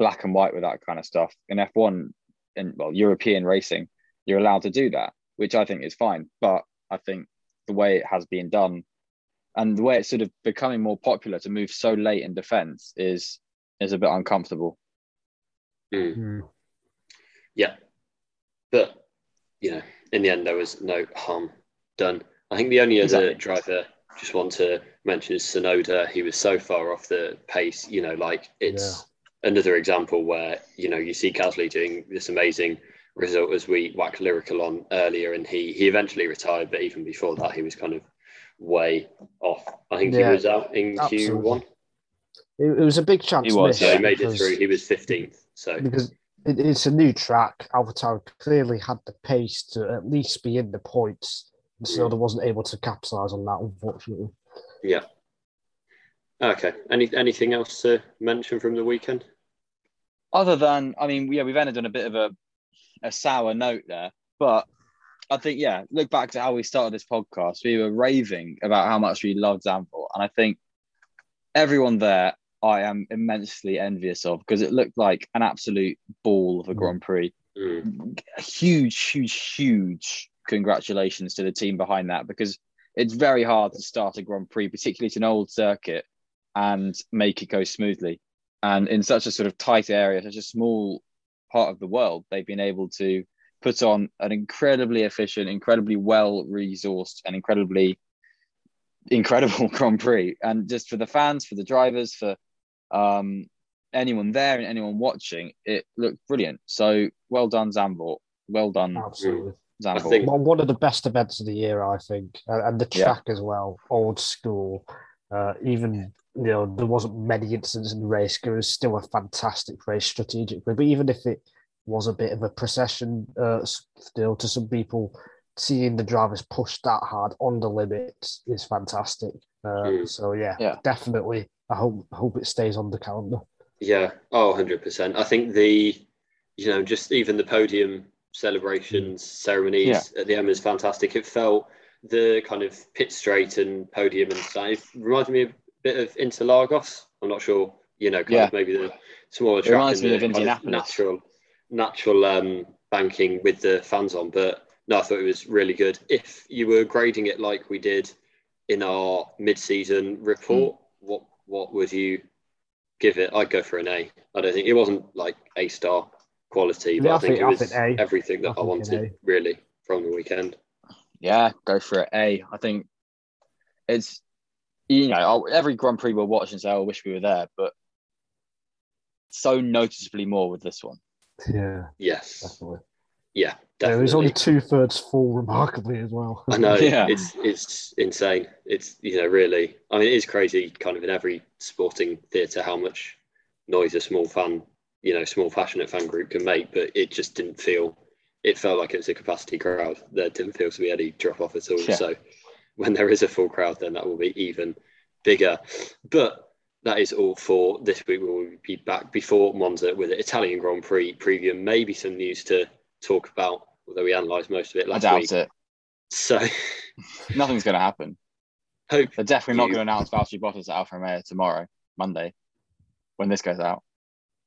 black and white with that kind of stuff. In F1, European racing, you're allowed to do that, which I think is fine. But I think the way it has been done and the way it's sort of becoming more popular to move so late in defence is a bit uncomfortable. Mm. Yeah. But, you know, in the end, there was no harm done. I think the only other driver... Just want to mention Sonoda. He was so far off the pace, you know, like it's another example where, you know, you see Gasly doing this amazing result as we whacked lyrical on earlier, and he eventually retired, but even before that, he was kind of way off. I think he was out in Q1. It was a big chance. He was, so he made it through. He was 15th. So because it's a new track, AlphaTauri clearly had the pace to at least be in the points. Sonoda wasn't able to capitalise on that, unfortunately. Yeah. Okay. Anything else to mention from the weekend? Other than, I mean, we've ended on a bit of a sour note there, but I think, look back to how we started this podcast. We were raving about how much we loved Zandvoort, and I think everyone there I am immensely envious of, because it looked like an absolute ball of a Grand Prix. Mm. Huge congratulations to the team behind that, because it's very hard to start a Grand Prix, particularly to an old circuit, and make it go smoothly. And in such a sort of tight area, such a small part of the world, they've been able to put on an incredibly efficient, incredibly well-resourced and incredibly incredible Grand Prix. And just for the fans, for the drivers, for anyone there and anyone watching, it looked brilliant. So well done, Zandvoort. Well done. Absolutely. I think one of the best events of the year, I think, and the track as well, old school. Even there wasn't many incidents in the race. It was still a fantastic race strategically, but even if it was a bit of a procession, still to some people, seeing the drivers push that hard on the limits is fantastic. So definitely. I hope it stays on the calendar. Yeah, 100%. I think just even the podium celebrations, ceremonies at the end was fantastic. It felt the kind of pit straight and podium and stuff. It reminded me a bit of Interlagos. I'm not sure, of maybe the smaller track. It reminds me of Indianapolis. Natural banking with the fans on. But no, I thought it was really good. If you were grading it like we did in our mid-season report, what would you give it? I'd go for an A. I don't think it wasn't like A-star quality, but I think it was everything that I wanted really from the weekend. Yeah, go for it, A. I think it's, every Grand Prix we'll watch and say, I wish we were there, but so noticeably more with this one. Yeah. Yes. Definitely. Yeah, definitely. It was only 2/3 full, remarkably, as well. I know, it's insane. It's, really, I mean, it is crazy kind of in every sporting theatre how much noise a small fan small passionate fan group can make, but it just didn't feel. It felt like it was a capacity crowd. There didn't feel to be any drop off at all. Yeah. So, when there is a full crowd, then that will be even bigger. But that is all for this week. We will be back before Monza with an Italian Grand Prix preview, and maybe some news to talk about, although we analysed most of it last week. I doubt it. So, nothing's going to happen. They're definitely not going to announce Valtteri Bottas at Alfa Romeo tomorrow, Monday, when this goes out.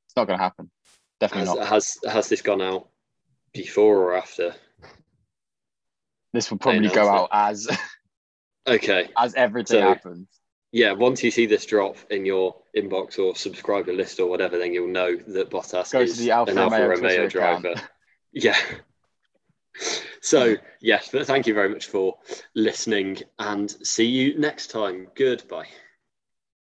It's not going to happen. Definitely not. Has this gone out before or after? This will probably go out as everything happens. yeah, once you see this drop in your inbox or subscriber list or whatever, then you'll know that Bottas goes is to the Alfa Romeo driver. Yeah. So, yes, but thank you very much for listening and see you next time. Goodbye.